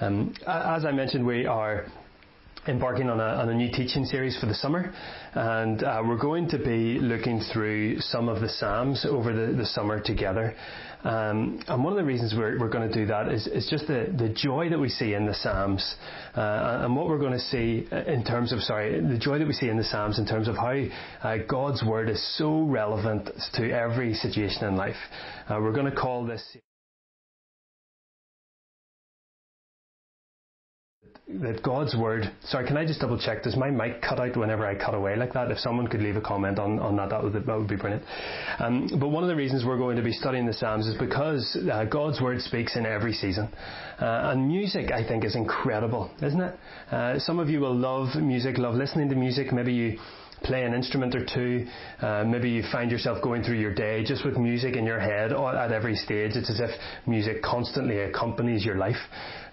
As I mentioned, we are embarking on a new teaching series for the summer, and we're going to be looking through some of the Psalms over the summer together. And one of the reasons we're going to do that is just the joy that we see in the Psalms, and what we're going to see in terms of, the joy that we see in the Psalms in terms of how God's Word is so relevant to every situation in life. We're going to call this that God's Word. Sorry, can I just double check? Does my mic cut out whenever I cut away like that? If someone could leave a comment on that, that would be brilliant. But one of the reasons we're going to be studying the Psalms is because God's Word speaks in every season. And music, I think, is incredible, isn't it? Some of you will love music, love listening to music. Maybe you play an instrument or two. Maybe you find yourself going through your day just with music in your head at every stage. It's as if music constantly accompanies your life.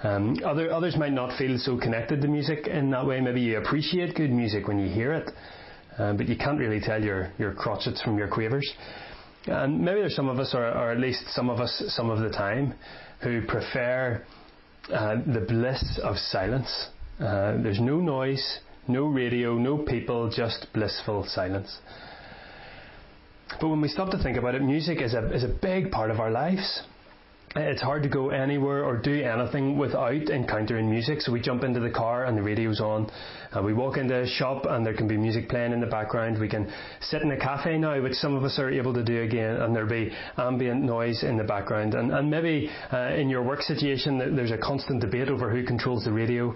Others might not feel so connected to music in that way. Maybe you appreciate good music when you hear it, but you can't really tell your crotchets from your quavers. And maybe there's some of us, or at least some of us some of the time, who prefer the bliss of silence. There's no noise, no radio, no people, just blissful silence. But when we stop to think about it, music is a big part of our lives. It's hard to go anywhere or do anything without encountering music. So we jump into the car and the radio's on. We walk into a shop and there can be music playing in the background. We can sit in a cafe now, which some of us are able to do again, and there'll be ambient noise in the background. And maybe in your work situation, there's a constant debate over who controls the radio.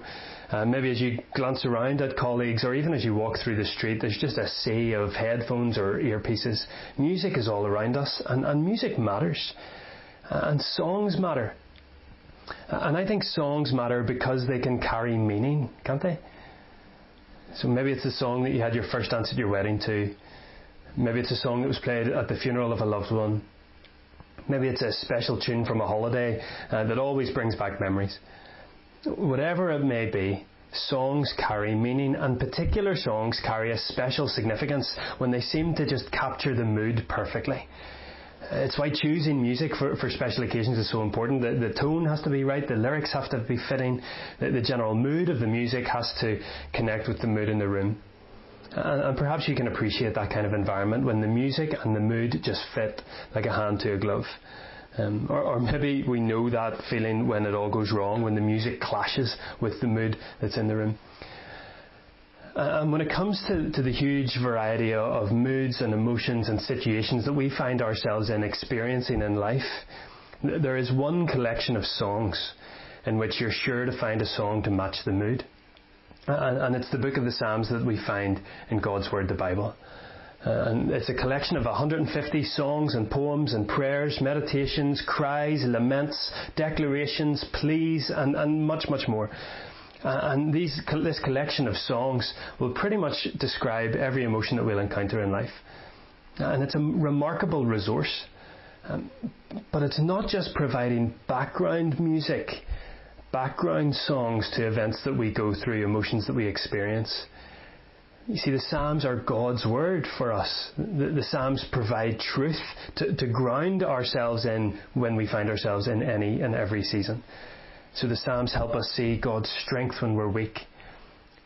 Maybe as you glance around at colleagues, or even as you walk through the street, there's just a sea of headphones or earpieces. Music is all around us, and music matters. And songs matter. And I think songs matter because they can carry meaning, can't they? So maybe it's the song that you had your first dance at your wedding to. Maybe it's a song that was played at the funeral of a loved one. Maybe it's a special tune from a holiday that always brings back memories. Whatever it may be, songs carry meaning, and particular songs carry a special significance when they seem to just capture the mood perfectly. It's why choosing music for special occasions is so important. The tone has to be right, the lyrics have to be fitting, the general mood of the music has to connect with the mood in the room. And perhaps you can appreciate that kind of environment when the music and the mood just fit like a hand to a glove. Or maybe we know that feeling when it all goes wrong, when the music clashes with the mood that's in the room. And when it comes to the huge variety of moods and emotions and situations that we find ourselves in experiencing in life, there is one collection of songs in which you're sure to find a song to match the mood. And it's the book of the Psalms that we find in God's Word, the Bible. And it's a collection of 150 songs and poems and prayers, meditations, cries, laments, declarations, pleas, and much, much more. And this collection of songs will pretty much describe every emotion that we'll encounter in life. And it's a remarkable resource. But it's not just providing background music, background songs to events that we go through, emotions that we experience. You see, the Psalms are God's Word for us. The Psalms provide truth to ground ourselves in when we find ourselves in any and every season. So the Psalms help us see God's strength when we're weak,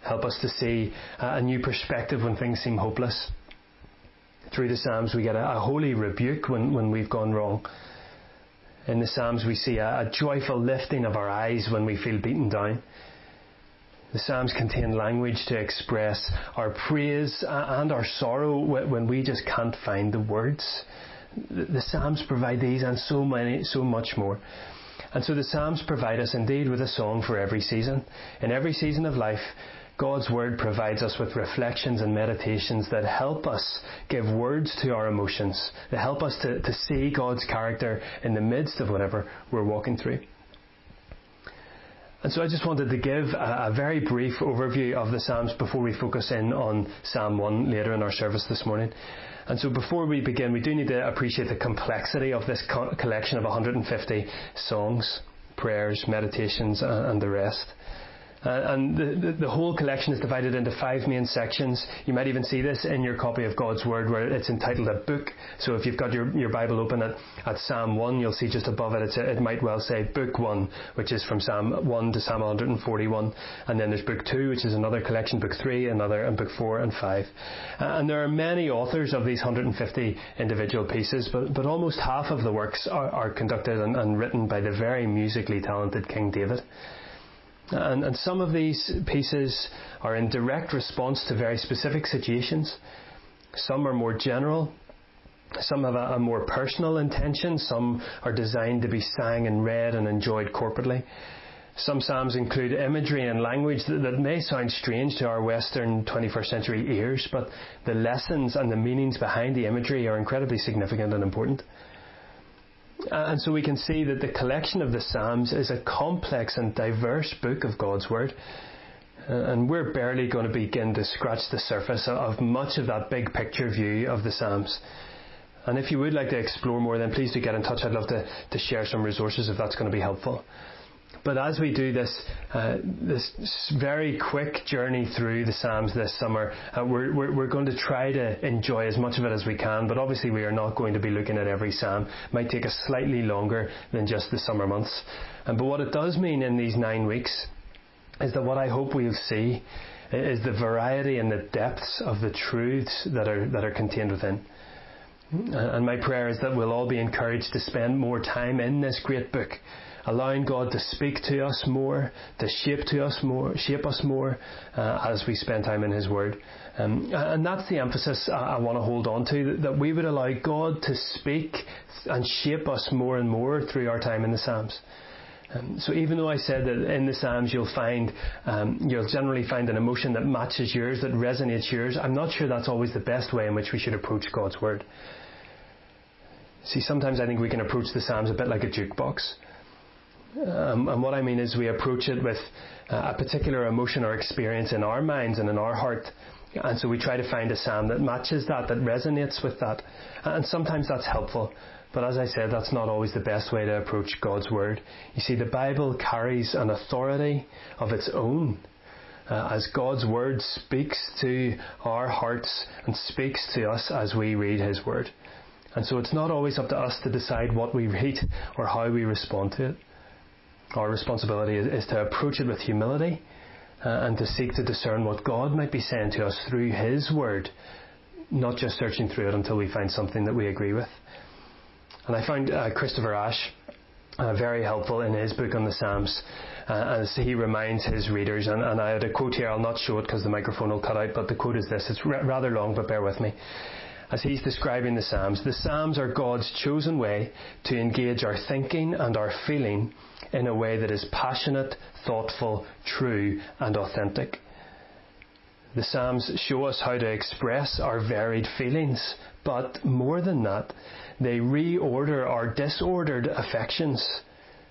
help us to see a new perspective when things seem hopeless. Through the Psalms we get a holy rebuke when we've gone wrong. In the Psalms we see a joyful lifting of our eyes when we feel beaten down. The Psalms contain language to express our praise and our sorrow when we just can't find the words. The Psalms provide these and so much more. And so the Psalms provide us indeed with a song for every season. In every season of life, God's Word provides us with reflections and meditations that help us give words to our emotions, that help us to see God's character in the midst of whatever we're walking through. And so I just wanted to give a very brief overview of the Psalms before we focus in on Psalm 1 later in our service this morning. And so before we begin, we do need to appreciate the complexity of this collection of 150 songs, prayers, meditations, and the rest. And the whole collection is divided into five main sections. You might even see this in your copy of God's Word where it's entitled a book. So if you've got your Bible open at Psalm 1, you'll see just above it, it might well say Book 1, which is from Psalm 1 to Psalm 141. And then there's Book 2, which is another collection, Book 3, another, and Book 4 and 5. And there are many authors of these 150 individual pieces, but almost half of the works are conducted and written by the very musically talented King David. And some of these pieces are in direct response to very specific situations. Some are more general. Some have a more personal intention. Some are designed to be sang and read and enjoyed corporately. Some psalms include imagery and language that may sound strange to our Western 21st century ears, but the lessons and the meanings behind the imagery are incredibly significant and important. And so we can see that the collection of the Psalms is a complex and diverse book of God's Word. And we're barely going to begin to scratch the surface of much of that big picture view of the Psalms. And if you would like to explore more, then please do get in touch. I'd love to share some resources if that's going to be helpful. But as we do this very quick journey through the Psalms this summer, we're going to try to enjoy as much of it as we can, but obviously we are not going to be looking at every Psalm. It might take us slightly longer than just the summer months. But what it does mean in these 9 weeks is that what I hope we'll see is the variety and the depths of the truths that are contained within. And my prayer is that we'll all be encouraged to spend more time in this great book, allowing God to speak to us more, to shape us more as we spend time in His Word. And that's the emphasis I want to hold on to, that we would allow God to speak and shape us more and more through our time in the Psalms. So even though I said that in the Psalms you'll generally find an emotion that matches yours, that resonates yours, I'm not sure that's always the best way in which we should approach God's Word. See, sometimes I think we can approach the Psalms a bit like a jukebox. And what I mean is we approach it with a particular emotion or experience in our minds and in our heart. And so we try to find a psalm that matches that resonates with that. And sometimes that's helpful. But as I said, that's not always the best way to approach God's Word. You see, the Bible carries an authority of its own. As God's Word speaks to our hearts and speaks to us as we read His Word. And so it's not always up to us to decide what we read or how we respond to it. Our responsibility is to approach it with humility and to seek to discern what God might be saying to us through His Word, not just searching through it until we find something that we agree with. And I found Christopher Ash very helpful in his book on the Psalms as he reminds his readers, and I had a quote here. I'll not show it because the microphone will cut out, but the quote is this. It's rather long, but bear with me. As he's describing the Psalms, the Psalms are God's chosen way to engage our thinking and our feeling in a way that is passionate, thoughtful, true, and authentic. The Psalms show us how to express our varied feelings, but more than that, they reorder our disordered affections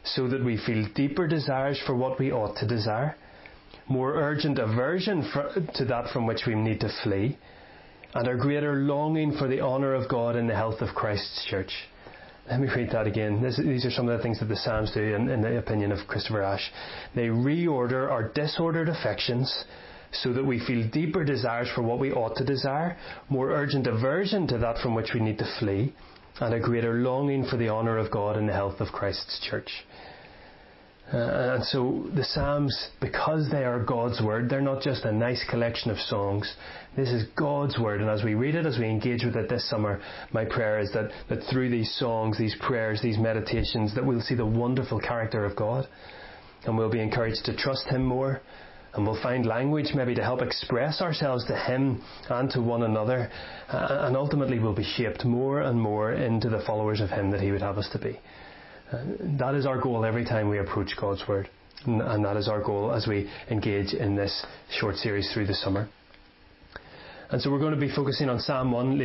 so that we feel deeper desires for what we ought to desire, more urgent aversion to that from which we need to flee, and our greater longing for the honour of God and the health of Christ's church. Let me read that again. These are some of the things that the Psalms do in the opinion of Christopher Ash. They reorder our disordered affections so that we feel deeper desires for what we ought to desire, more urgent aversion to that from which we need to flee, and a greater longing for the honour of God and the health of Christ's church. And so the Psalms, because they are God's Word, they're not just a nice collection of songs. This is God's Word, and as we read it, as we engage with it this summer, my prayer is that through these songs, these prayers, these meditations, that we'll see the wonderful character of God, and we'll be encouraged to trust Him more, and we'll find language maybe to help express ourselves to Him and to one another, and ultimately we'll be shaped more and more into the followers of Him that He would have us to be. That is our goal every time we approach God's Word, and that is our goal as we engage in this short series through the summer. And so we're going to be focusing on Psalm 1 later.